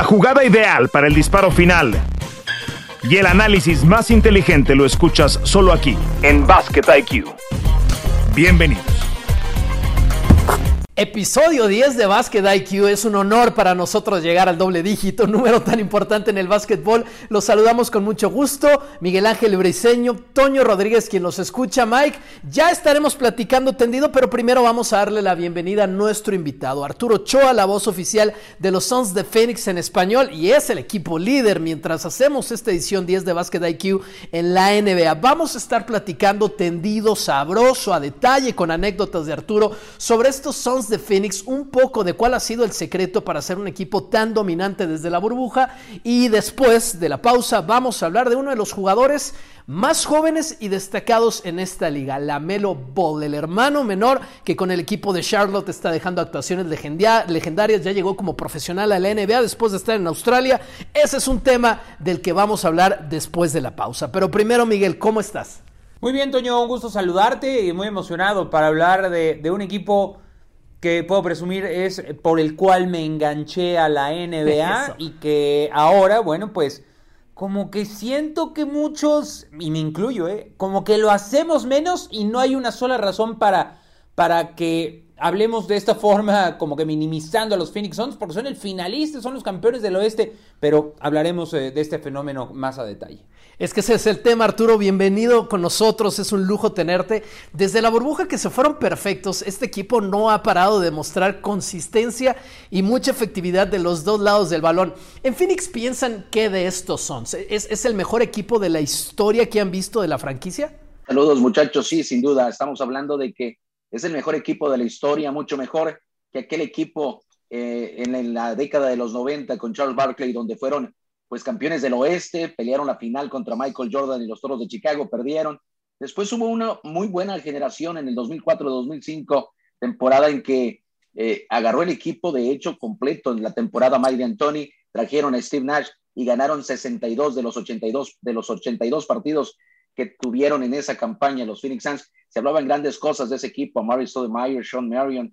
La jugada ideal para el disparo final y el análisis más inteligente lo escuchas solo aquí, en Basket IQ. Bienvenidos. Episodio 10 de Basket IQ. Es un honor para nosotros llegar al doble dígito, un número tan importante en el básquetbol. Los saludamos con mucho gusto. Miguel Ángel Briceño, Toño Rodríguez, quien los escucha, Mike. Ya estaremos platicando tendido, pero primero vamos a darle la bienvenida a nuestro invitado, Arturo Ochoa, la voz oficial de los Suns de Phoenix en español, y es el equipo líder mientras hacemos esta edición 10 de Basket IQ en la NBA. Vamos a estar platicando tendido, sabroso, a detalle, con anécdotas de Arturo sobre estos Suns de Phoenix, un poco de cuál ha sido el secreto para ser un equipo tan dominante desde la burbuja, y después de la pausa vamos a hablar de uno de los jugadores más jóvenes y destacados en esta liga, LaMelo Ball, el hermano menor que con el equipo de Charlotte está dejando actuaciones legendarias, ya llegó como profesional a la NBA después de estar en Australia. Ese es un tema del que vamos a hablar después de la pausa, pero primero, Miguel, ¿cómo estás? Muy bien, Toño, un gusto saludarte y muy emocionado para hablar de un equipo que puedo presumir es por el cual me enganché a la NBA y que ahora, bueno, pues como que siento que muchos, y me incluyo, como que lo hacemos menos y no hay una sola razón para que hablemos de esta forma, como que minimizando a los Phoenix Suns, porque son el finalista, son los campeones del oeste, pero hablaremos de este fenómeno más a detalle. Es que ese es el tema, Arturo, bienvenido con nosotros, es un lujo tenerte. Desde la burbuja que se fueron perfectos, este equipo no ha parado de mostrar consistencia y mucha efectividad de los dos lados del balón. En Phoenix piensan que de estos Suns, ¿es el mejor equipo de la historia que han visto de la franquicia? Saludos, muchachos, sí, sin duda, estamos hablando de que es el mejor equipo de la historia, mucho mejor que aquel equipo en la década de los 90 con Charles Barkley, donde fueron pues campeones del oeste, pelearon la final contra Michael Jordan y los Toros de Chicago, perdieron. Después hubo una muy buena generación en el 2004-2005, temporada en que agarró el equipo de hecho completo. En la temporada Mike D'Antoni trajeron a Steve Nash y ganaron 62 de los 82 partidos que tuvieron en esa campaña los Phoenix Suns. Se hablaban grandes cosas de ese equipo, Amari Stoudemire, Sean Marion,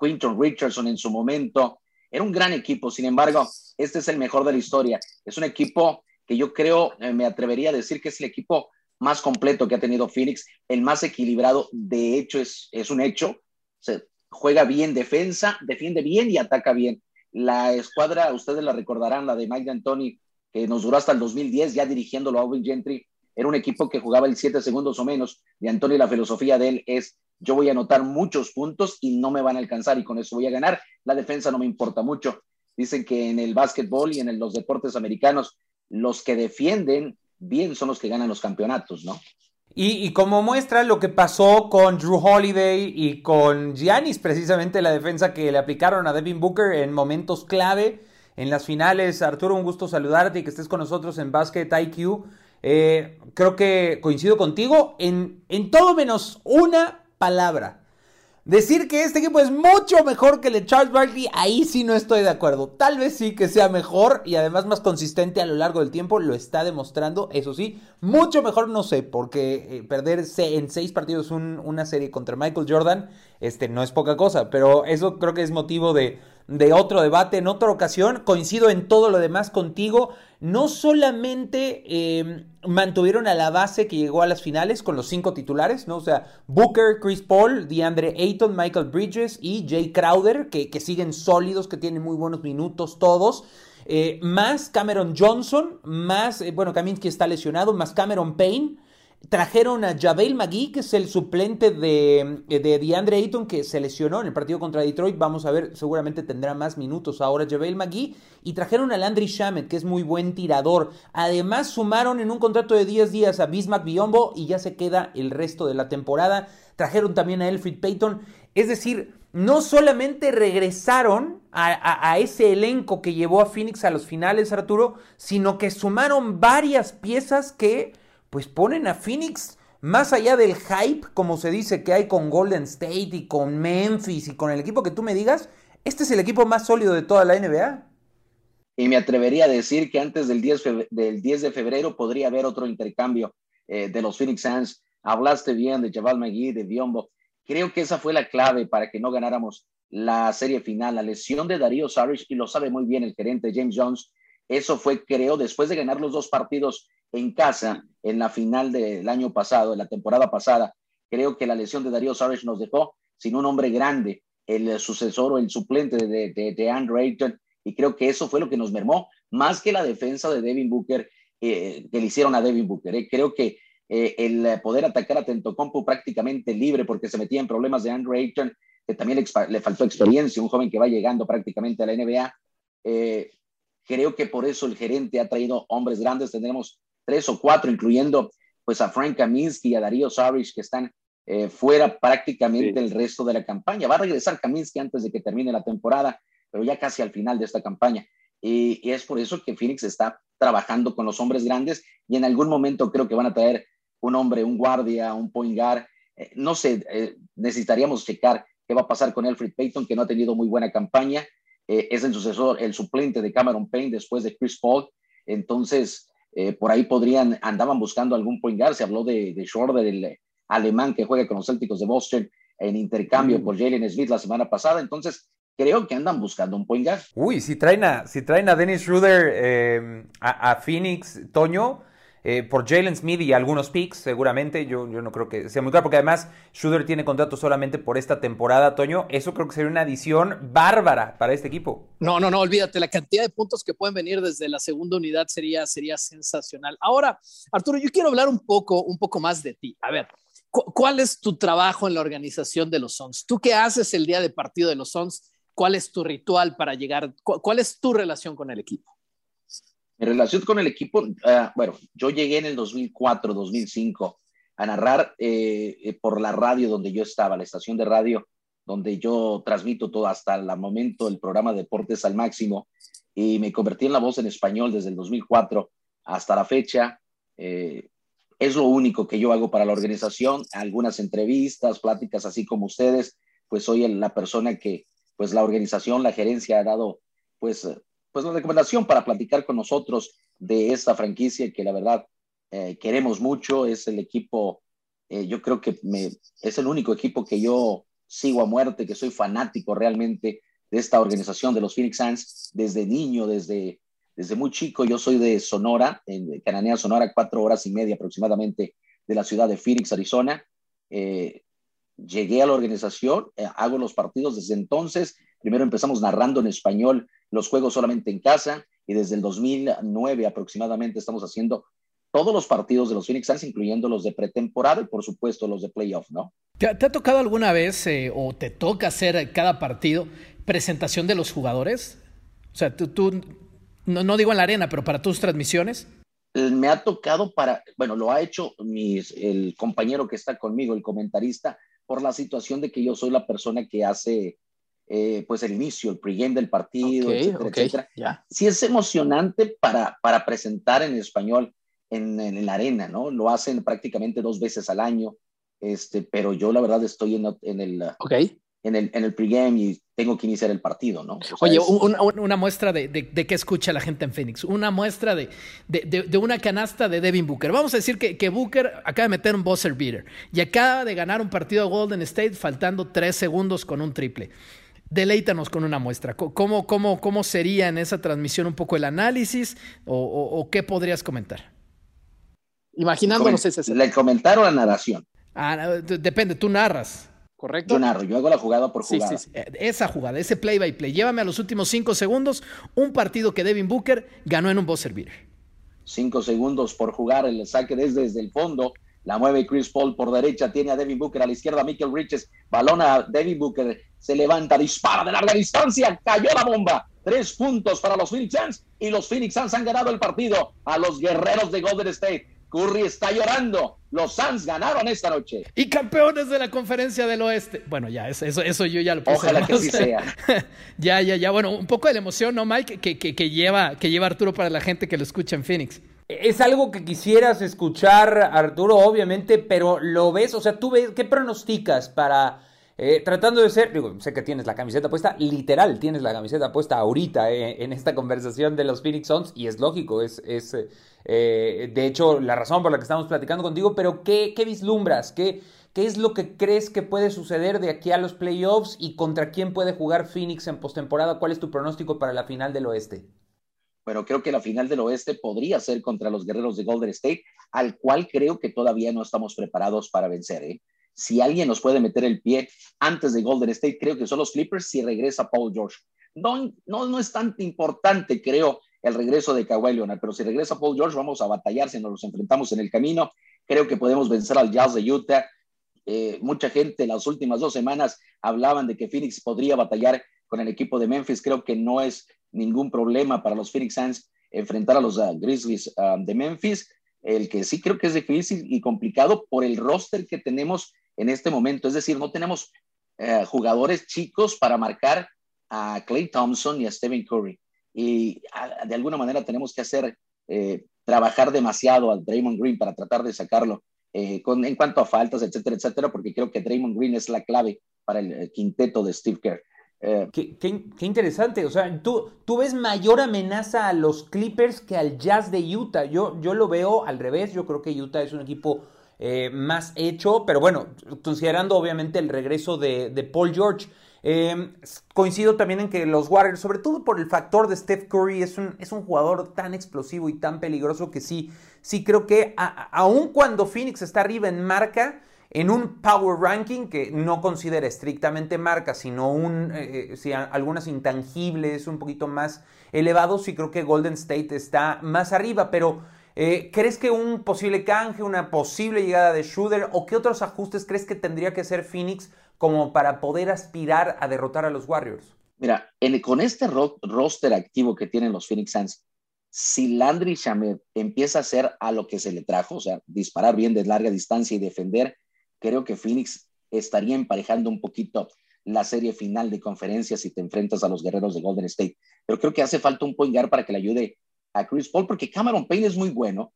Quinton Richardson en su momento. Era un gran equipo, sin embargo, este es el mejor de la historia. Es un equipo que yo creo, me atrevería a decir que es el equipo más completo que ha tenido Phoenix, el más equilibrado, de hecho, es un hecho. Se juega bien defensa, defiende bien y ataca bien. La escuadra, ustedes la recordarán, la de Mike D'Antoni, que nos duró hasta el 2010, ya dirigiéndolo a Alvin Gentry, era un equipo que jugaba el 7 segundos o menos. D'Antoni, la filosofía de él es: yo voy a anotar muchos puntos y no me van a alcanzar y con eso voy a ganar. La defensa no me importa mucho. Dicen que en el básquetbol y en los deportes americanos, los que defienden bien son los que ganan los campeonatos, ¿no? Y como muestra lo que pasó con Drew Holiday y con Giannis, precisamente la defensa que le aplicaron a Devin Booker en momentos clave, en las finales. Arturo, un gusto saludarte y que estés con nosotros en Basket IQ. Creo que coincido contigo en todo menos una palabra. Decir que este equipo es mucho mejor que el de Charles Barkley, ahí sí no estoy de acuerdo. Tal vez sí que sea mejor y además más consistente a lo largo del tiempo, lo está demostrando, eso sí. Mucho mejor no sé, porque perderse en 6 partidos una serie contra Michael Jordan no es poca cosa, pero eso creo que es motivo de otro debate en otra ocasión. Coincido en todo lo demás contigo. No solamente mantuvieron a la base que llegó a las finales con los 5 titulares, ¿no? O sea, Booker, Chris Paul, DeAndre Ayton, Michael Bridges y Jay Crowder, que siguen sólidos, que tienen muy buenos minutos todos. Más Cameron Johnson, más, Kaminsky está lesionado, más Cameron Payne. Trajeron a JaVale McGee, que es el suplente de DeAndre Ayton, que se lesionó en el partido contra Detroit. Vamos a ver, seguramente tendrá más minutos ahora JaVale McGee. Y trajeron a Landry Shamet, que es muy buen tirador. Además, sumaron en un contrato de 10 días a Bismack Biyombo y ya se queda el resto de la temporada. Trajeron también a Elfrid Payton. Es decir, no solamente regresaron a ese elenco que llevó a Phoenix a los finales, Arturo, sino que sumaron varias piezas que pues ponen a Phoenix más allá del hype, como se dice que hay con Golden State y con Memphis y con el equipo que tú me digas. Este es el equipo más sólido de toda la NBA. Y me atrevería a decir que antes del 10 de febrero podría haber otro intercambio de los Phoenix Suns. Hablaste bien de JaVale McGee, de Biyombo. Creo que esa fue la clave para que no ganáramos la serie final, la lesión de Dario Saric, y lo sabe muy bien el gerente James Jones. Eso fue, creo, después de ganar los dos partidos en casa en la final del año pasado, en la temporada pasada, creo que la lesión de Dario Saric nos dejó sin un hombre grande, el sucesor o el suplente de DeAndre Ayton, y creo que eso fue lo que nos mermó, más que la defensa de Devin Booker, que le hicieron a Devin Booker. Creo que el poder atacar a Antetokounmpo prácticamente libre, porque se metía en problemas de DeAndre Ayton, que también le faltó experiencia, un joven que va llegando prácticamente a la NBA. Creo que por eso el gerente ha traído hombres grandes. Tendremos 3 o 4, incluyendo pues a Frank Kaminsky y a Dario Saric, que están fuera prácticamente el resto de la campaña. Va a regresar Kaminsky antes de que termine la temporada, pero ya casi al final de esta campaña. Y es por eso que Phoenix está trabajando con los hombres grandes, y en algún momento creo que van a traer un hombre, un guardia, un point guard. No sé, necesitaríamos checar qué va a pasar con Elfrid Payton, que no ha tenido muy buena campaña. Es el sucesor, el suplente de Cameron Payne después de Chris Paul. Entonces, por ahí andaban buscando algún point guard. Se habló de Schröder, el alemán que juega con los Celtics de Boston, en intercambio por Jalen Smith la semana pasada. Entonces, creo que andan buscando un point guard. Uy, si traen a Dennis Schröder a Phoenix, Toño, por Jalen Smith y algunos picks, seguramente. Yo no creo que sea muy claro, porque además Schröder tiene contrato solamente por esta temporada, Toño. Eso creo que sería una adición bárbara para este equipo. No, olvídate. La cantidad de puntos que pueden venir desde la segunda unidad sería sensacional. Ahora, Arturo, yo quiero hablar un poco más de ti. A ver, ¿cuál es tu trabajo en la organización de los Suns? ¿Tú qué haces el día de partido de los Suns? ¿Cuál es tu ritual para llegar? ¿Cuál es tu relación con el equipo? Mi relación con el equipo, yo llegué en el 2004, 2005 a narrar por la radio donde yo estaba, la estación de radio donde yo transmito todo hasta el momento el programa Deportes al Máximo, y me convertí en la voz en español desde el 2004 hasta la fecha. Es lo único que yo hago para la organización, algunas entrevistas, pláticas así como ustedes. Pues soy la persona que pues la organización, la gerencia ha dado pues la recomendación para platicar con nosotros de esta franquicia que la verdad queremos mucho. Es el equipo, yo creo que es el único equipo que yo sigo a muerte, que soy fanático realmente de esta organización de los Phoenix Suns desde niño, desde muy chico. Yo soy de Sonora, en Cananea, Sonora, 4 horas y media aproximadamente de la ciudad de Phoenix, Arizona. Llegué a la organización, hago los partidos desde entonces. Primero empezamos narrando en español los juegos solamente en casa, y desde el 2009 aproximadamente estamos haciendo todos los partidos de los Phoenix Suns, incluyendo los de pretemporada y por supuesto los de playoff, ¿no? ¿Te ha tocado alguna vez o te toca hacer cada partido presentación de los jugadores? O sea, tú no digo en la arena, pero para tus transmisiones. Me ha tocado lo ha hecho el compañero que está conmigo, el comentarista, por la situación de que yo soy la persona que hace el inicio, el pregame del partido, etcétera. Yeah. Sí es emocionante para presentar en español en la arena, ¿no? Lo hacen prácticamente 2 veces al año, pero yo la verdad estoy en el pregame y tengo que iniciar el partido, ¿no? O sea, oye, una muestra de qué escucha la gente en Phoenix. Una muestra de una canasta de Devin Booker. Vamos a decir que Booker acaba de meter un buzzer beater y acaba de ganar un partido a Golden State faltando 3 segundos con un triple. Deleítanos con una muestra. ¿Cómo sería en esa transmisión un poco el análisis o qué podrías comentar? Imaginándonos ese. ¿Le comentaron la narración? Depende, tú narras. ¿Correcto? Yo narro, yo hago la jugada por jugada. Sí. Esa jugada, ese play by play. Llévame a los últimos 5 segundos, un partido que Devin Booker ganó en un buzzer beater. 5 segundos por jugar, el saque desde el fondo, la mueve Chris Paul por derecha, tiene a Devin Booker, a la izquierda Mikal Bridges, balón a Devin Booker, se levanta, dispara de larga distancia, cayó la bomba. 3 puntos para los Phoenix Suns, y los Phoenix Suns han ganado el partido a los guerreros de Golden State. Curry está llorando. Los Suns ganaron esta noche. Y campeones de la Conferencia del Oeste. Bueno, ya, eso yo ya lo puse. Ojalá que sí sea. Ya. Bueno, un poco de la emoción, ¿no, Mike? Que lleva Arturo para la gente que lo escucha en Phoenix. Es algo que quisieras escuchar, Arturo, obviamente, pero lo ves, o sea, tú ves, ¿qué pronosticas para Tratando de ser, digo, sé que tienes la camiseta puesta, literal, tienes la camiseta puesta ahorita en esta conversación de los Phoenix Suns, y es lógico, es de hecho la razón por la que estamos platicando contigo, pero ¿qué vislumbras? ¿Qué es lo que crees que puede suceder de aquí a los playoffs y contra quién puede jugar Phoenix en postemporada? ¿Cuál es tu pronóstico para la final del oeste? Bueno, creo que la final del oeste podría ser contra los guerreros de Golden State, al cual creo que todavía no estamos preparados para vencer, ¿eh? Si alguien nos puede meter el pie antes de Golden State, creo que son los Clippers si regresa Paul George. No es tan importante, creo, el regreso de Kawhi Leonard, pero si regresa Paul George vamos a batallar si nos los enfrentamos en el camino. Creo que podemos vencer al Jazz de Utah. Mucha gente las últimas 2 semanas hablaban de que Phoenix podría batallar con el equipo de Memphis. Creo que no es ningún problema para los Phoenix Suns enfrentar a los Grizzlies de Memphis. El que sí creo que es difícil y complicado por el roster que tenemos en este momento, es decir, no tenemos jugadores chicos para marcar a Klay Thompson y a Stephen Curry, y de alguna manera tenemos que hacer trabajar demasiado al Draymond Green para tratar de sacarlo en cuanto a faltas, etcétera, etcétera, porque creo que Draymond Green es la clave para el quinteto de Steve Kerr. Qué interesante, o sea, tú ves mayor amenaza a los Clippers que al Jazz de Utah. Yo lo veo al revés, yo creo que Utah es un equipo más hecho, pero bueno, considerando obviamente el regreso de Paul George. Coincido también en que los Warriors, sobre todo por el factor de Steph Curry, es un jugador tan explosivo y tan peligroso que sí creo que aun cuando Phoenix está arriba en marca, en un power ranking que no considera estrictamente marca, sino algunas intangibles un poquito más elevados, sí creo que Golden State está más arriba, pero ¿crees que un posible canje, una posible llegada de Schröder o qué otros ajustes crees que tendría que hacer Phoenix como para poder aspirar a derrotar a los Warriors? Mira, con este roster activo que tienen los Phoenix Suns, si Landry Shamet empieza a hacer a lo que se le trajo, o sea, disparar bien de larga distancia y defender, creo que Phoenix estaría emparejando un poquito la serie final de conferencia si te enfrentas a los guerreros de Golden State. Pero creo que hace falta un point guard para que le ayude a Chris Paul, porque Cameron Payne es muy bueno,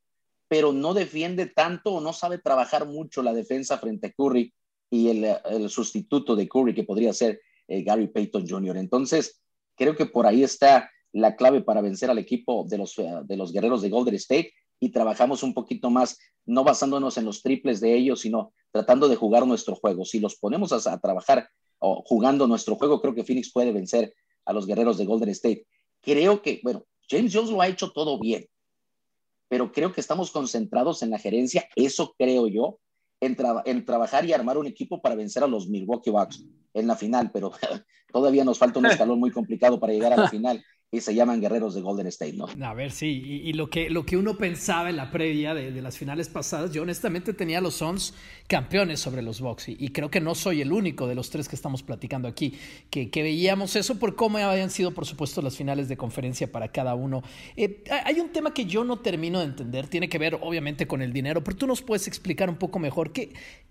pero no defiende tanto o no sabe trabajar mucho la defensa frente a Curry y el sustituto de Curry que podría ser Gary Payton Jr. Entonces, creo que por ahí está la clave para vencer al equipo de los guerreros de Golden State, y trabajamos un poquito más, no basándonos en los triples de ellos, sino tratando de jugar nuestro juego. Si los ponemos a trabajar o jugando nuestro juego, creo que Phoenix puede vencer a los guerreros de Golden State. Creo que, bueno, James Jones lo ha hecho todo bien, pero creo que estamos concentrados en la gerencia, eso creo yo, en trabajar y armar un equipo para vencer a los Milwaukee Bucks en la final, pero todavía nos falta un escalón muy complicado para llegar a la final, y se llaman guerreros de Golden State, ¿no? A ver, sí, y lo que uno pensaba en la previa de las finales pasadas, yo honestamente tenía a los Suns campeones sobre los Bucks, y creo que no soy el único de los tres que estamos platicando aquí, que veíamos eso por cómo habían sido, por supuesto, las finales de conferencia para cada uno. Hay un tema que yo no termino de entender, tiene que ver obviamente con el dinero, pero tú nos puedes explicar un poco mejor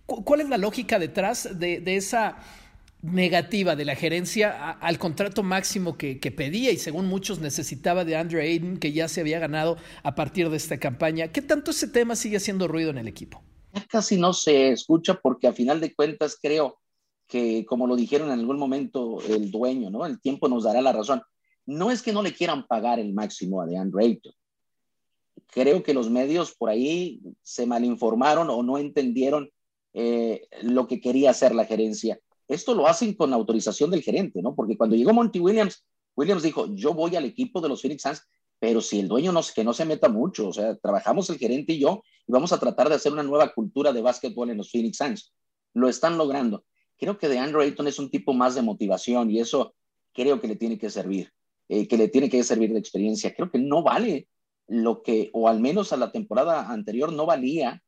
cuál es la lógica detrás de esa negativa de la gerencia al contrato máximo que pedía y según muchos necesitaba de DeAndre Ayton, que ya se había ganado a partir de esta campaña. ¿Qué tanto ese tema sigue haciendo ruido en el equipo? Casi no se escucha porque a final de cuentas creo que, como lo dijeron en algún momento el dueño, ¿no? El tiempo nos dará la razón. No es que no le quieran pagar el máximo a DeAndre Ayton. Creo que los medios por ahí se malinformaron o no entendieron lo que quería hacer la gerencia. Esto lo hacen con la autorización del gerente, ¿no? Porque cuando llegó Monty Williams dijo, yo voy al equipo de los Phoenix Suns, pero si el dueño que no se meta mucho, o sea, trabajamos el gerente y yo, y vamos a tratar de hacer una nueva cultura de básquetbol en los Phoenix Suns. Lo están logrando. Creo que DeAndre Ayton es un tipo más de motivación, y eso creo que le tiene que servir, de experiencia. Creo que no vale o al menos a la temporada anterior no valía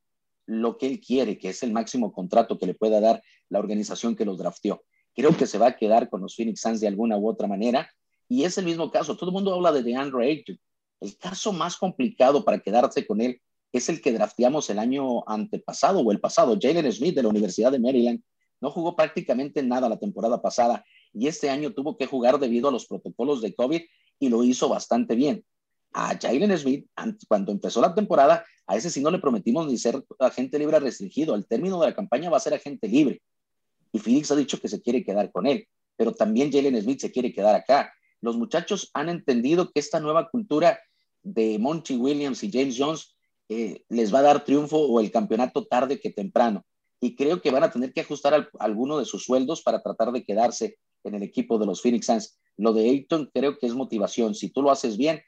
lo que él quiere, que es el máximo contrato que le pueda dar la organización que los drafteó. Creo que se va a quedar con los Phoenix Suns de alguna u otra manera, y es el mismo caso. Todo el mundo habla de DeAndre Ayton. El caso más complicado para quedarse con él es el que drafteamos el año antepasado o el pasado. Jalen Smith de la Universidad de Maryland no jugó prácticamente nada la temporada pasada, y este año tuvo que jugar debido a los protocolos de COVID, y lo hizo bastante bien. A Jalen Smith, cuando empezó la temporada, a ese sí no le prometimos ni ser agente libre restringido. Al término de la campaña va a ser agente libre. y Phoenix ha dicho que se quiere quedar con él, pero también Jalen Smith se quiere quedar acá. Los muchachos han entendido que esta nueva cultura de Monty Williams y James Jones les va a dar triunfo o el campeonato tarde que temprano, y creo que van a tener que ajustar alguno de sus sueldos para tratar de quedarse en el equipo de los Phoenix Suns. Lo de Ayton creo que es motivación. Si tú lo haces bien,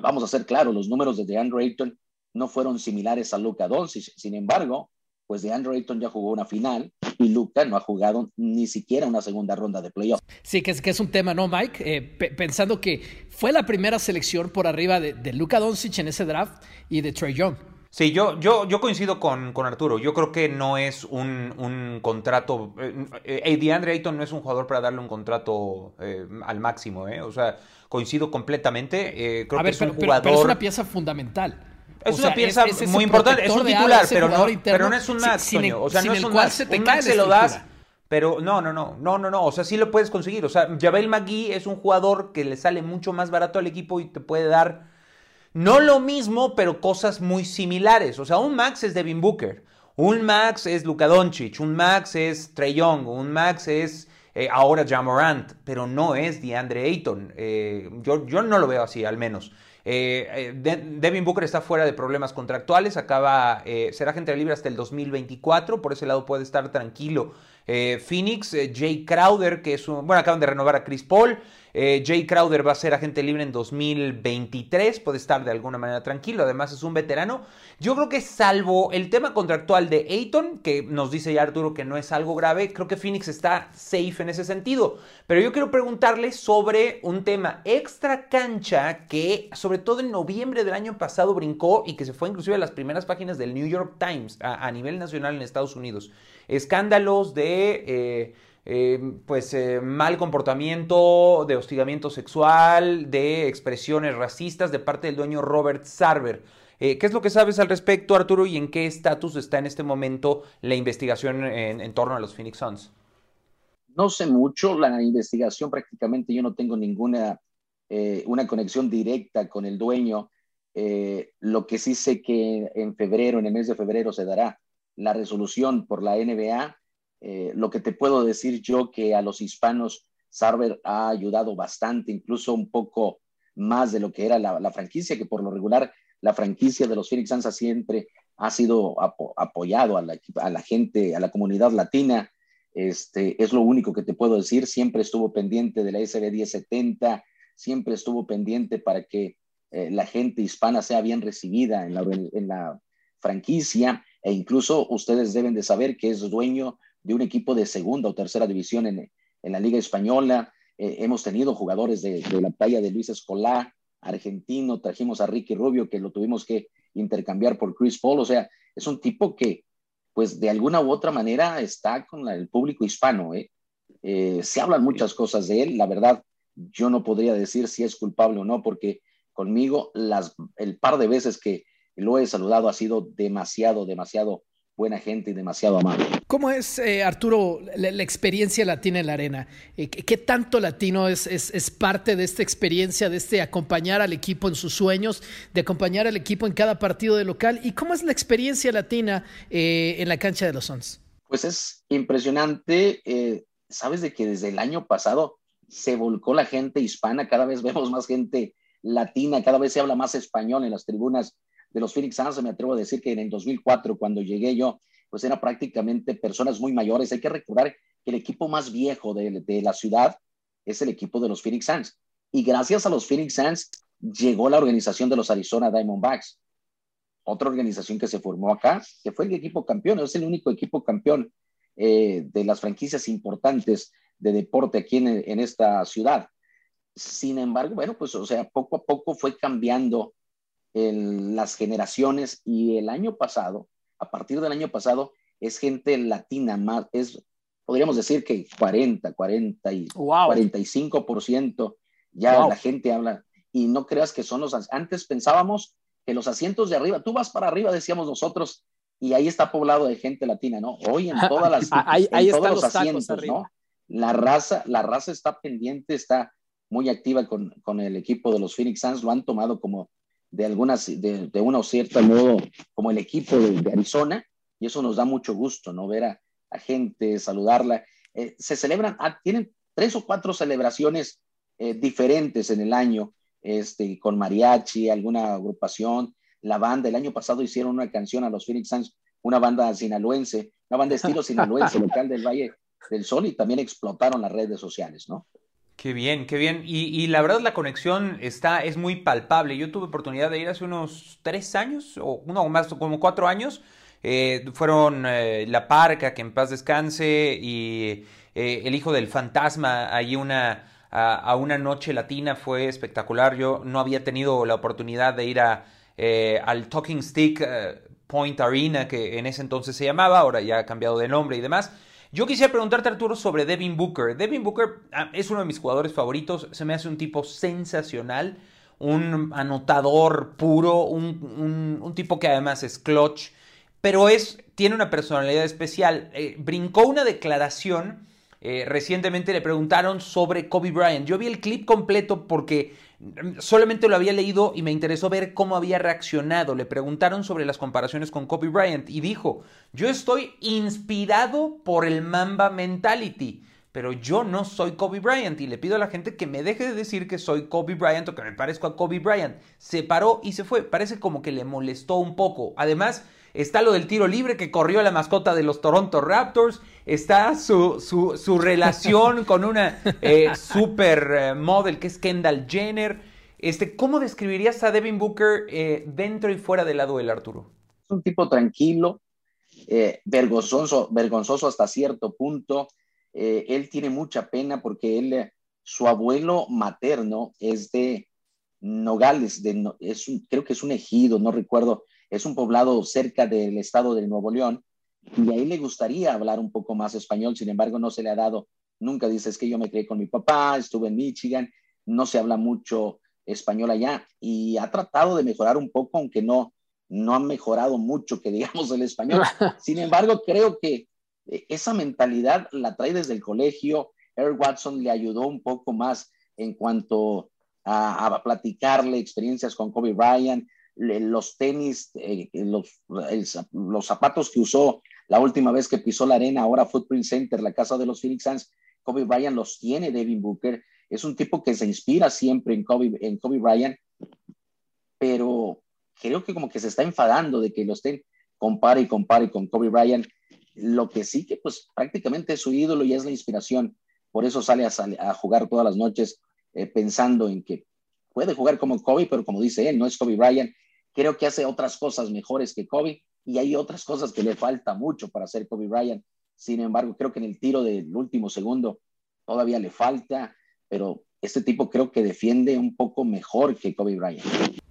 vamos a ser claros, los números de DeAndre Ayton no fueron similares a Luka Doncic. Sin embargo, pues DeAndre Ayton ya jugó una final y Luka no ha jugado ni siquiera una segunda ronda de playoff. Sí, que es un tema, ¿no, Mike? Pensando que fue la primera selección por arriba de Luka Doncic en ese draft y de Trae Young. Sí, yo coincido con Arturo. Yo creo que no es un contrato... DeAndre Ayton no es un jugador para darle un contrato al máximo. O sea, coincido completamente. Creo que es un jugador... pero es una pieza fundamental. Es una pieza muy importante, es un titular, pero no es un max, Toño. O sea, no es un max, un max se lo das, pero no. O sea, sí lo puedes conseguir. O sea, JaVale McGee es un jugador que le sale mucho más barato al equipo y te puede dar, no lo mismo, pero cosas muy similares. O sea, un max es Devin Booker, un max es Luka Doncic, un max es Trae Young, un max es ahora Ja Morant, pero no es DeAndre Ayton. Yo no lo veo así, al menos. Devin Booker está fuera de problemas contractuales, será agente libre hasta el 2024, por ese lado puede estar tranquilo Phoenix. Jay Crowder, que es acaban de renovar a Chris Paul. Jay Crowder va a ser agente libre en 2023, puede estar de alguna manera tranquilo, además es un veterano. Yo creo que salvo el tema contractual de Ayton, que nos dice ya Arturo que no es algo grave, creo que Phoenix está safe en ese sentido. Pero yo quiero preguntarle sobre un tema extra cancha que sobre todo en noviembre del año pasado brincó y que se fue inclusive a las primeras páginas del New York Times a nivel nacional en Estados Unidos. Escándalos de... mal comportamiento, de hostigamiento sexual, de expresiones racistas de parte del dueño Robert Sarver. ¿Qué es lo que sabes al respecto, Arturo, y en qué estatus está en este momento la investigación en torno a los Phoenix Suns? No sé mucho, la investigación prácticamente yo no tengo ninguna una conexión directa con el dueño. Lo que sí sé que en el mes de febrero se dará la resolución por la NBA. Lo que te puedo decir yo que a los hispanos Sarver ha ayudado bastante, incluso un poco más de lo que era la franquicia, que por lo regular la franquicia de los Phoenix Suns siempre ha sido apoyado a la gente, a la comunidad latina. Es lo único que te puedo decir. Siempre estuvo pendiente de la SB 1070, siempre estuvo pendiente para que la gente hispana sea bien recibida en la franquicia, e incluso ustedes deben de saber que es dueño de un equipo de segunda o tercera división en la Liga Española. Hemos tenido jugadores de la talla de Luis Escolá, argentino. Trajimos a Ricky Rubio, que lo tuvimos que intercambiar por Chris Paul. O sea, es un tipo que, pues, de alguna u otra manera está con el público hispano. Se hablan muchas cosas de él. La verdad, yo no podría decir si es culpable o no, porque conmigo el par de veces que lo he saludado ha sido demasiado buena gente y demasiado amable. ¿Cómo es, Arturo, la experiencia latina en la arena? ¿Qué tanto latino es parte de esta experiencia, de este acompañar al equipo en sus sueños, de acompañar al equipo en cada partido de local? ¿Y cómo es la experiencia latina en la cancha de los Suns? Pues es impresionante. Sabes de que desde el año pasado se volcó la gente hispana, cada vez vemos más gente latina, cada vez se habla más español en las tribunas de los Phoenix Suns. Me atrevo a decir que en el 2004, cuando llegué yo, pues eran prácticamente personas muy mayores. Hay que recordar que el equipo más viejo de la ciudad es el equipo de los Phoenix Suns. Y gracias a los Phoenix Suns llegó la organización de los Arizona Diamondbacks, otra organización que se formó acá, que fue el equipo campeón. Es el único equipo campeón de las franquicias importantes de deporte aquí en esta ciudad. Sin embargo, bueno, pues o sea, poco a poco fue cambiando las generaciones, y el año pasado, a partir del año pasado, es gente latina más, podríamos decir que 45% ya la gente habla. Y no creas que antes pensábamos que los asientos de arriba, tú vas para arriba, decíamos nosotros, y ahí está poblado de gente latina, ¿no? Hoy en todas las, ahí todos los asientos, ¿no? La raza está pendiente, está muy activa con el equipo de los Phoenix Suns. Lo han tomado como de una o cierta modo como el equipo de Arizona, y eso nos da mucho gusto, ¿no? Ver la gente, saludarla. Se celebran, tienen 3 o 4 celebraciones diferentes en el año, con mariachi, alguna agrupación, la banda. El año pasado hicieron una canción a los Phoenix Suns, una banda sinaloense, una banda de estilo sinaloense, local del Valle del Sol, y también explotaron las redes sociales, ¿no? Qué bien, qué bien. Y la verdad la conexión es muy palpable. Yo tuve oportunidad de ir hace unos 3 años, o no, más como 4 años. Fueron La Parca, que en paz descanse, y El Hijo del Fantasma, ahí a una noche latina. Fue espectacular. Yo no había tenido la oportunidad de ir al Talking Stick Point Arena, que en ese entonces se llamaba, ahora ya ha cambiado de nombre y demás. Yo quisiera preguntarte, Arturo, sobre Devin Booker. Devin Booker es uno de mis jugadores favoritos. Se me hace un tipo sensacional, un anotador puro, un tipo que además es clutch, pero tiene una personalidad especial. Brincó una declaración. Recientemente le preguntaron sobre Kobe Bryant. Yo vi el clip completo porque solamente lo había leído y me interesó ver cómo había reaccionado. Le preguntaron sobre las comparaciones con Kobe Bryant y dijo: yo estoy inspirado por el Mamba Mentality, pero yo no soy Kobe Bryant y le pido a la gente que me deje de decir que soy Kobe Bryant o que me parezco a Kobe Bryant. Se paró y se fue. Parece como que le molestó un poco. Además, está lo del tiro libre que corrió a la mascota de los Toronto Raptors. Está su relación con una supermodel que es Kendall Jenner. ¿Cómo describirías a Devin Booker dentro y fuera del lado del Arturo? Es un tipo tranquilo, vergonzoso hasta cierto punto. Él tiene mucha pena porque su abuelo materno es de Nogales, creo que es un ejido, no recuerdo. Es un poblado cerca del estado de Nuevo León y ahí le gustaría hablar un poco más español, sin embargo no se le ha dado nunca. Dice, es que yo me crié con mi papá, estuve en Michigan, no se habla mucho español allá, y ha tratado de mejorar un poco, aunque no ha mejorado mucho, que digamos, el español. Sin embargo, creo que esa mentalidad la trae desde el colegio. Earl Watson le ayudó un poco más en cuanto a platicarle experiencias con Kobe Bryant, los tenis, los zapatos que usó la última vez que pisó la arena, ahora Footprint Center, la casa de los Phoenix Suns. Kobe Bryant los tiene. Devin Booker es un tipo que se inspira siempre en Kobe Bryant, pero creo que como que se está enfadando de que lo estén compare con Kobe Bryant. Lo que sí que pues prácticamente es su ídolo y es la inspiración, por eso sale a jugar todas las noches pensando en que puede jugar como Kobe, pero como dice él, no es Kobe Bryant. Creo que hace otras cosas mejores que Kobe y hay otras cosas que le falta mucho para ser Kobe Bryant. Sin embargo, creo que en el tiro del último segundo todavía le falta, pero este tipo creo que defiende un poco mejor que Kobe Bryant.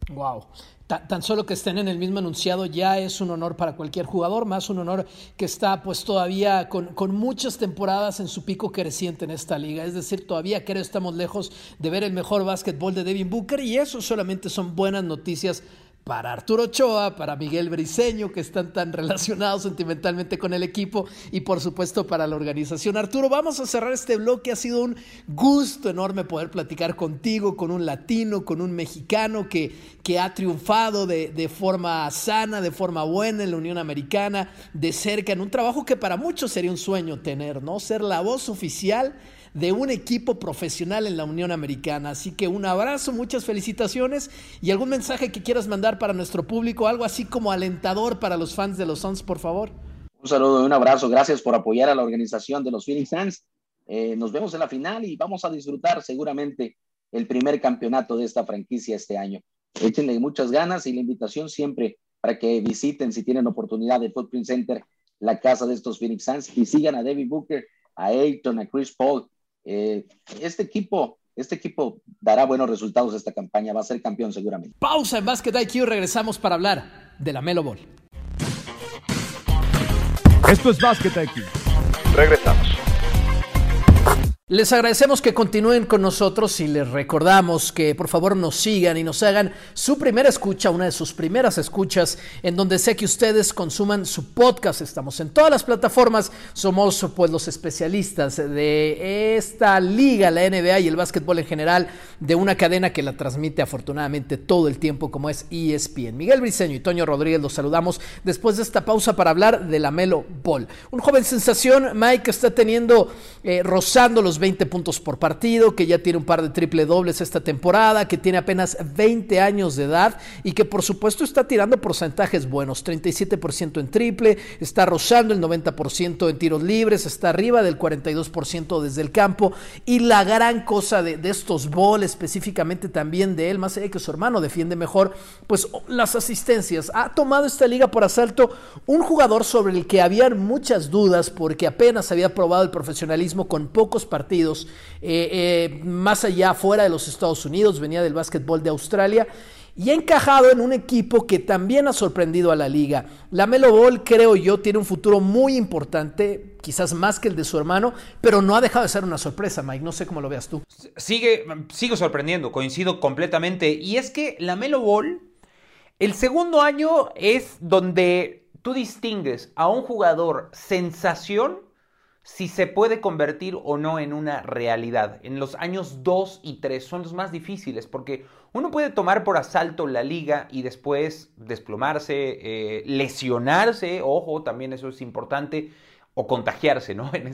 Wow. Tan solo que estén en el mismo enunciado ya es un honor para cualquier jugador, más un honor que está pues todavía con muchas temporadas en su pico creciente en esta liga. Es decir, todavía creo estamos lejos de ver el mejor básquetbol de Devin Booker y eso solamente son buenas noticias para Arturo Ochoa, para Miguel Briceño, que están tan relacionados sentimentalmente con el equipo, y por supuesto para la organización. Arturo, vamos a cerrar este bloque. Ha sido un gusto enorme poder platicar contigo, con un latino, con un mexicano que ha triunfado de forma sana, de forma buena en la Unión Americana, de cerca, en un trabajo que para muchos sería un sueño tener, ¿no? Ser la voz oficial de un equipo profesional en la Unión Americana. Así que un abrazo, muchas felicitaciones y algún mensaje que quieras mandar para nuestro público, algo así como alentador para los fans de los Suns, por favor. Un saludo y un abrazo, gracias por apoyar a la organización de los Phoenix Suns. Nos vemos en la final y vamos a disfrutar seguramente el primer campeonato de esta franquicia este año. Échenle muchas ganas y la invitación siempre para que visiten, si tienen oportunidad, el Footprint Center, la casa de estos Phoenix Suns, y sigan a Devin Booker, a Ayton, a Chris Paul. Este equipo dará buenos resultados esta campaña, va a ser campeón seguramente. Pausa en Basket IQ, regresamos para hablar de LaMelo Ball. Esto es Basket IQ. Regresamos. Les agradecemos que continúen con nosotros y les recordamos que por favor nos sigan y nos hagan su primera escucha, una de sus primeras escuchas en donde sea que ustedes consuman su podcast. Estamos en todas las plataformas, somos pues los especialistas de esta liga, la NBA y el básquetbol en general, de una cadena que la transmite afortunadamente todo el tiempo como es ESPN. Miguel Briceño y Toño Rodríguez los saludamos después de esta pausa para hablar de LaMelo Ball. Un joven sensación, Mike, que está teniendo, rozando los 20 puntos por partido, que ya tiene un par de triple dobles esta temporada, que tiene apenas 20 años de edad y que por supuesto está tirando porcentajes buenos, 37% en triple, está rozando el 90% en tiros libres, está arriba del 42% desde el campo y la gran cosa de estos Ball, específicamente también de él, más allá de que su hermano defiende mejor, pues las asistencias. Ha tomado esta liga por asalto un jugador sobre el que habían muchas dudas porque apenas había probado el profesionalismo con pocos partidos más allá, fuera de los Estados Unidos, venía del básquetbol de Australia y ha encajado en un equipo que también ha sorprendido a la liga. LaMelo Ball, creo yo, tiene un futuro muy importante, quizás más que el de su hermano, pero no ha dejado de ser una sorpresa, Mike. No sé cómo lo veas tú. Sigue sorprendiendo, coincido completamente. Y es que LaMelo Ball, el segundo año es donde tú distingues a un jugador sensación si se puede convertir o no en una realidad. En los años 2 y 3 son los más difíciles porque uno puede tomar por asalto la liga y después desplomarse, lesionarse, ojo, también eso es importante, o contagiarse, ¿no? En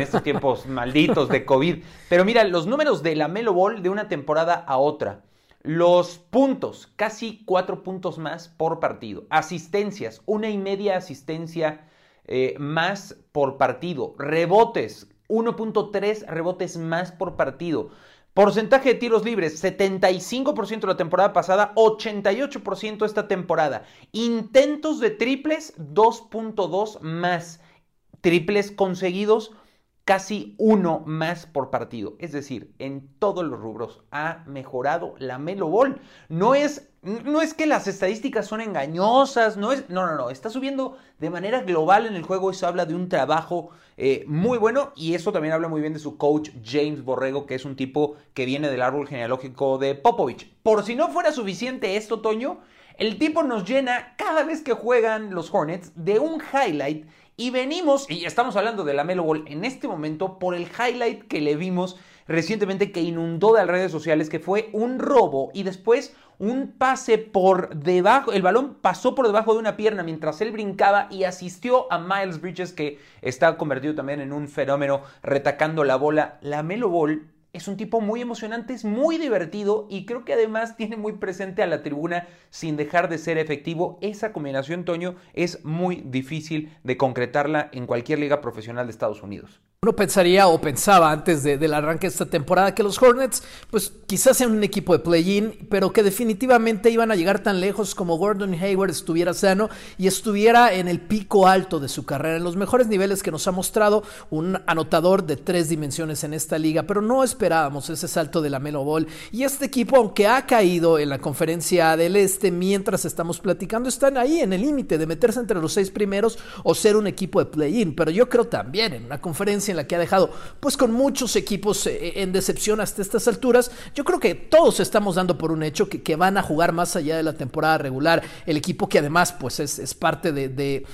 estos tiempos malditos de COVID. Pero mira, los números de LaMelo Ball de una temporada a otra. Los puntos, casi 4 puntos más por partido. Asistencias, 1.5 asistencia más por partido, rebotes, 1.3 rebotes más por partido, porcentaje de tiros libres, 75% la temporada pasada, 88% esta temporada, intentos de triples, 2.2 más, triples conseguidos, casi 1 más por partido, es decir, en todos los rubros ha mejorado LaMelo Ball. No es que las estadísticas son engañosas, no, está subiendo de manera global en el juego, eso habla de un trabajo muy bueno y eso también habla muy bien de su coach James Borrego, que es un tipo que viene del árbol genealógico de Popovich. Por si no fuera suficiente esto, Toño, el tipo nos llena cada vez que juegan los Hornets de un highlight y venimos, y estamos hablando de LaMelo Ball en este momento por el highlight que le vimos recientemente que inundó de las redes sociales, que fue un robo y después un pase por debajo, el balón pasó por debajo de una pierna mientras él brincaba y asistió a Miles Bridges, que está convertido también en un fenómeno retacando la bola. LaMelo Ball es un tipo muy emocionante, es muy divertido y creo que además tiene muy presente a la tribuna sin dejar de ser efectivo. Esa combinación, Toño, es muy difícil de concretarla en cualquier liga profesional de Estados Unidos. Uno pensaría o pensaba antes del arranque de esta temporada que los Hornets pues quizás sean un equipo de play-in, pero que definitivamente iban a llegar tan lejos como Gordon Hayward estuviera sano y estuviera en el pico alto de su carrera, en los mejores niveles que nos ha mostrado un anotador de 3 dimensiones en esta liga, pero no esperábamos ese salto de LaMelo Ball y este equipo, aunque ha caído en la conferencia del este mientras estamos platicando, están ahí en el límite de meterse entre los 6 primeros o ser un equipo de play-in, pero yo creo también en una conferencia en la que ha dejado pues con muchos equipos en decepción hasta estas alturas. Yo creo que todos estamos dando por un hecho que van a jugar más allá de la temporada regular, el equipo que además pues es parte de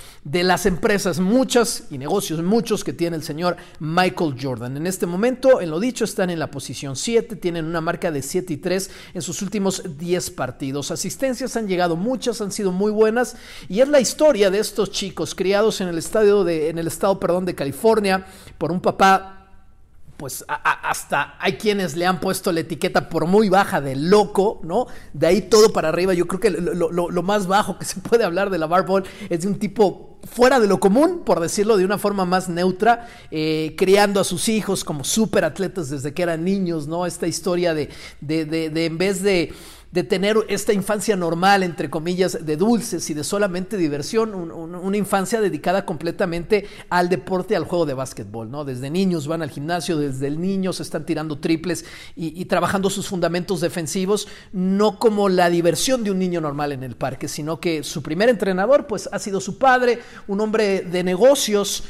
las empresas muchas y negocios muchos que tiene el señor Michael Jordan. En este momento, en lo dicho, están en la posición 7, tienen una marca de 7-3 en sus últimos 10 partidos. Asistencias han llegado muchas, han sido muy buenas y es la historia de estos chicos criados en el estado de California por un papá, pues hasta hay quienes le han puesto la etiqueta por muy baja de loco, ¿no? De ahí todo para arriba. Yo creo que lo más bajo que se puede hablar de LaMelo Ball es de un tipo fuera de lo común, por decirlo de una forma más neutra, criando a sus hijos como súper atletas desde que eran niños, ¿no? Esta historia de en vez de de tener esta infancia normal, entre comillas, de dulces y de solamente diversión, una infancia dedicada completamente al deporte, al juego de básquetbol, ¿no? Desde niños van al gimnasio, desde el niño se están tirando triples y trabajando sus fundamentos defensivos, no como la diversión de un niño normal en el parque, sino que su primer entrenador pues ha sido su padre, un hombre de negocios,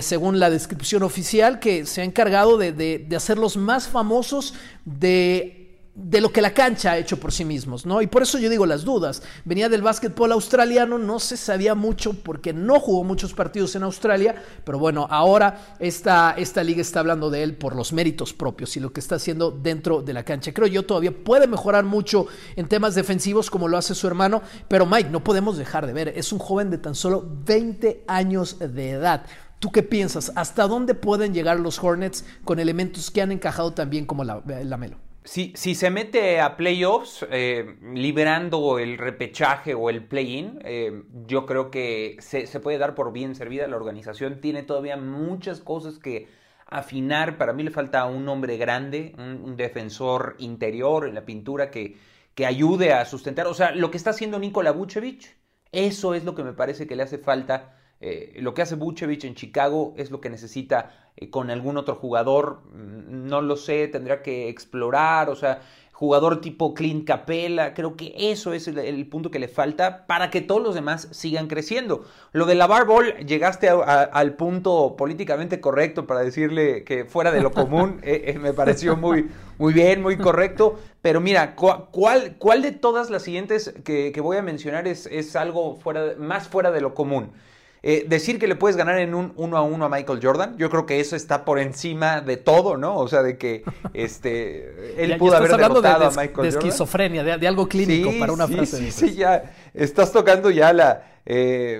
según la descripción oficial, que se ha encargado de hacerlos más famosos de lo que la cancha ha hecho por sí mismos, ¿no? Y por eso yo digo las dudas. Venía del básquetbol australiano, no se sabía mucho porque no jugó muchos partidos en Australia, pero bueno, ahora esta liga está hablando de él por los méritos propios y lo que está haciendo dentro de la cancha. Creo yo todavía puede mejorar mucho en temas defensivos como lo hace su hermano, pero Mike, no podemos dejar de ver, es un joven de tan solo 20 años de edad. ¿Tú qué piensas? ¿Hasta dónde pueden llegar los Hornets con elementos que han encajado tan bien como LaMelo? Si se mete a playoffs, liberando el repechaje o el play-in, yo creo que se puede dar por bien servida. La organización tiene todavía muchas cosas que afinar. Para mí le falta un hombre grande, un defensor interior en la pintura que ayude a sustentar. O sea, lo que está haciendo Nikola Vucevic, eso es lo que me parece que le hace falta. Lo que hace Vucevic en Chicago es lo que necesita con algún otro jugador, no lo sé, tendrá que explorar, o sea, jugador tipo Clint Capela, creo que eso es el punto que le falta para que todos los demás sigan creciendo. Lo de LaVar Ball, llegaste al punto políticamente correcto para decirle que fuera de lo común, me pareció muy, muy bien, muy correcto, pero mira, ¿cuál de todas las siguientes que voy a mencionar es algo más fuera de lo común? Decir que le puedes ganar en un 1-1 a Michael Jordan, yo creo que eso está por encima de todo, ¿no? O sea, de que él ya pudo haber derrotado a Michael Jordan. De esquizofrenia, de algo clínico, sí, para una frase. Sí, ya estás tocando ya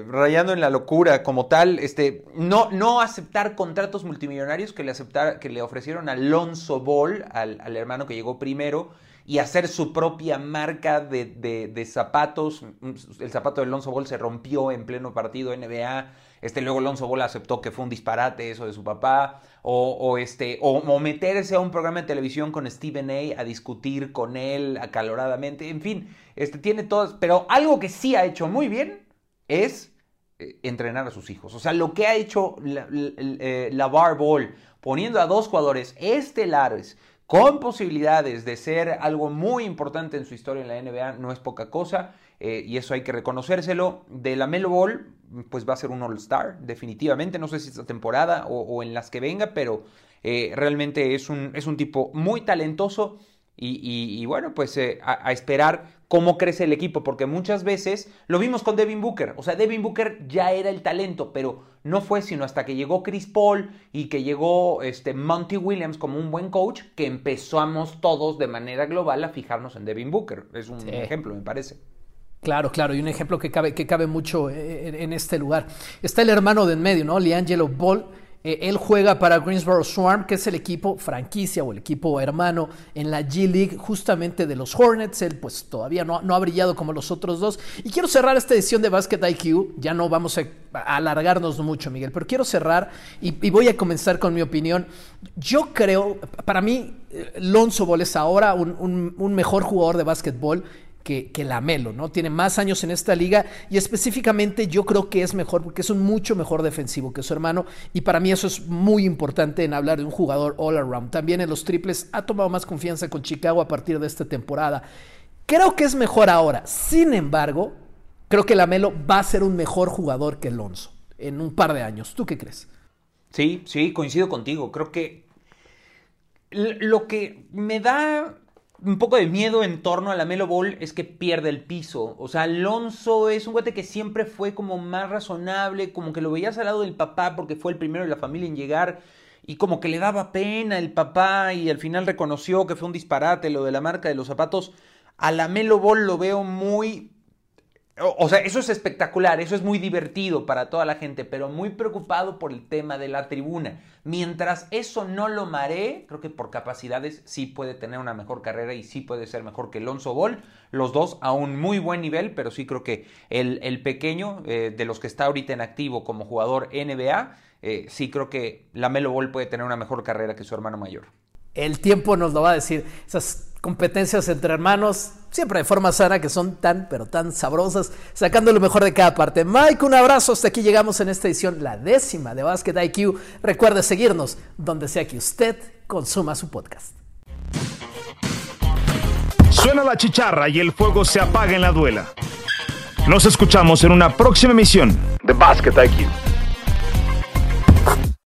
rayando en la locura como tal. No aceptar contratos multimillonarios que le ofrecieron a Lonzo Ball, al hermano que llegó primero, y hacer su propia marca de zapatos. El zapato de Lonzo Ball se rompió en pleno partido NBA. Luego Lonzo Ball aceptó que fue un disparate eso de su papá. O meterse a un programa de televisión con Stephen A. a discutir con él acaloradamente. En fin, tiene todas. Pero algo que sí ha hecho muy bien es entrenar a sus hijos. O sea, lo que ha hecho LaVar Ball, poniendo a dos jugadores estelares con posibilidades de ser algo muy importante en su historia en la NBA, no es poca cosa, y eso hay que reconocérselo. De LaMelo Ball, pues va a ser un All-Star, definitivamente, no sé si esta temporada o en las que venga, pero realmente es un tipo muy talentoso, y bueno, pues a esperar cómo crece el equipo, porque muchas veces lo vimos con Devin Booker. O sea, Devin Booker ya era el talento, pero no fue sino hasta que llegó Chris Paul y que llegó Monty Williams como un buen coach, que empezamos todos de manera global a fijarnos en Devin Booker. Es un ejemplo, me parece. Claro, y un ejemplo que cabe mucho en este lugar. Está el hermano de en medio, ¿no? LiAngelo Ball. Él juega para Greensboro Swarm, que es el equipo franquicia o el equipo hermano en la G League justamente de los Hornets. Él pues todavía no ha brillado como los otros dos. Y quiero cerrar esta edición de Basket IQ. Ya no vamos a alargarnos mucho, Miguel, pero quiero cerrar y voy a comenzar con mi opinión. Yo creo, para mí, Lonzo Ball es ahora un mejor jugador de básquetbol que LaMelo, ¿no? Tiene más años en esta liga y específicamente yo creo que es mejor porque es un mucho mejor defensivo que su hermano, y para mí eso es muy importante en hablar de un jugador all around. También en los triples ha tomado más confianza con Chicago a partir de esta temporada. Creo que es mejor ahora. Sin embargo, creo que LaMelo va a ser un mejor jugador que Lonzo en un par de años. ¿Tú qué crees? Sí, coincido contigo. Creo que lo que me da un poco de miedo en torno a LaMelo Ball es que pierde el piso. O sea, Lonzo es un cuate que siempre fue como más razonable, como que lo veías al lado del papá porque fue el primero de la familia en llegar y como que le daba pena el papá, y al final reconoció que fue un disparate lo de la marca de los zapatos. A LaMelo Ball lo veo muy... O sea, eso es espectacular, eso es muy divertido para toda la gente, pero muy preocupado por el tema de la tribuna. Mientras eso no lo maree, creo que por capacidades sí puede tener una mejor carrera y sí puede ser mejor que Lonzo Ball. Los dos a un muy buen nivel, pero sí creo que el pequeño, de los que está ahorita en activo como jugador NBA, sí creo que LaMelo Ball puede tener una mejor carrera que su hermano mayor. El tiempo nos lo va a decir. Esas competencias entre hermanos Siempre de forma sana, que son tan, pero tan sabrosas, sacando lo mejor de cada parte. Mike, un abrazo. Hasta aquí llegamos en esta edición, la 10ª de Basket IQ. Recuerde seguirnos donde sea que usted consuma su podcast. Suena la chicharra y el fuego se apaga en la duela. Nos escuchamos en una próxima emisión de Basket IQ.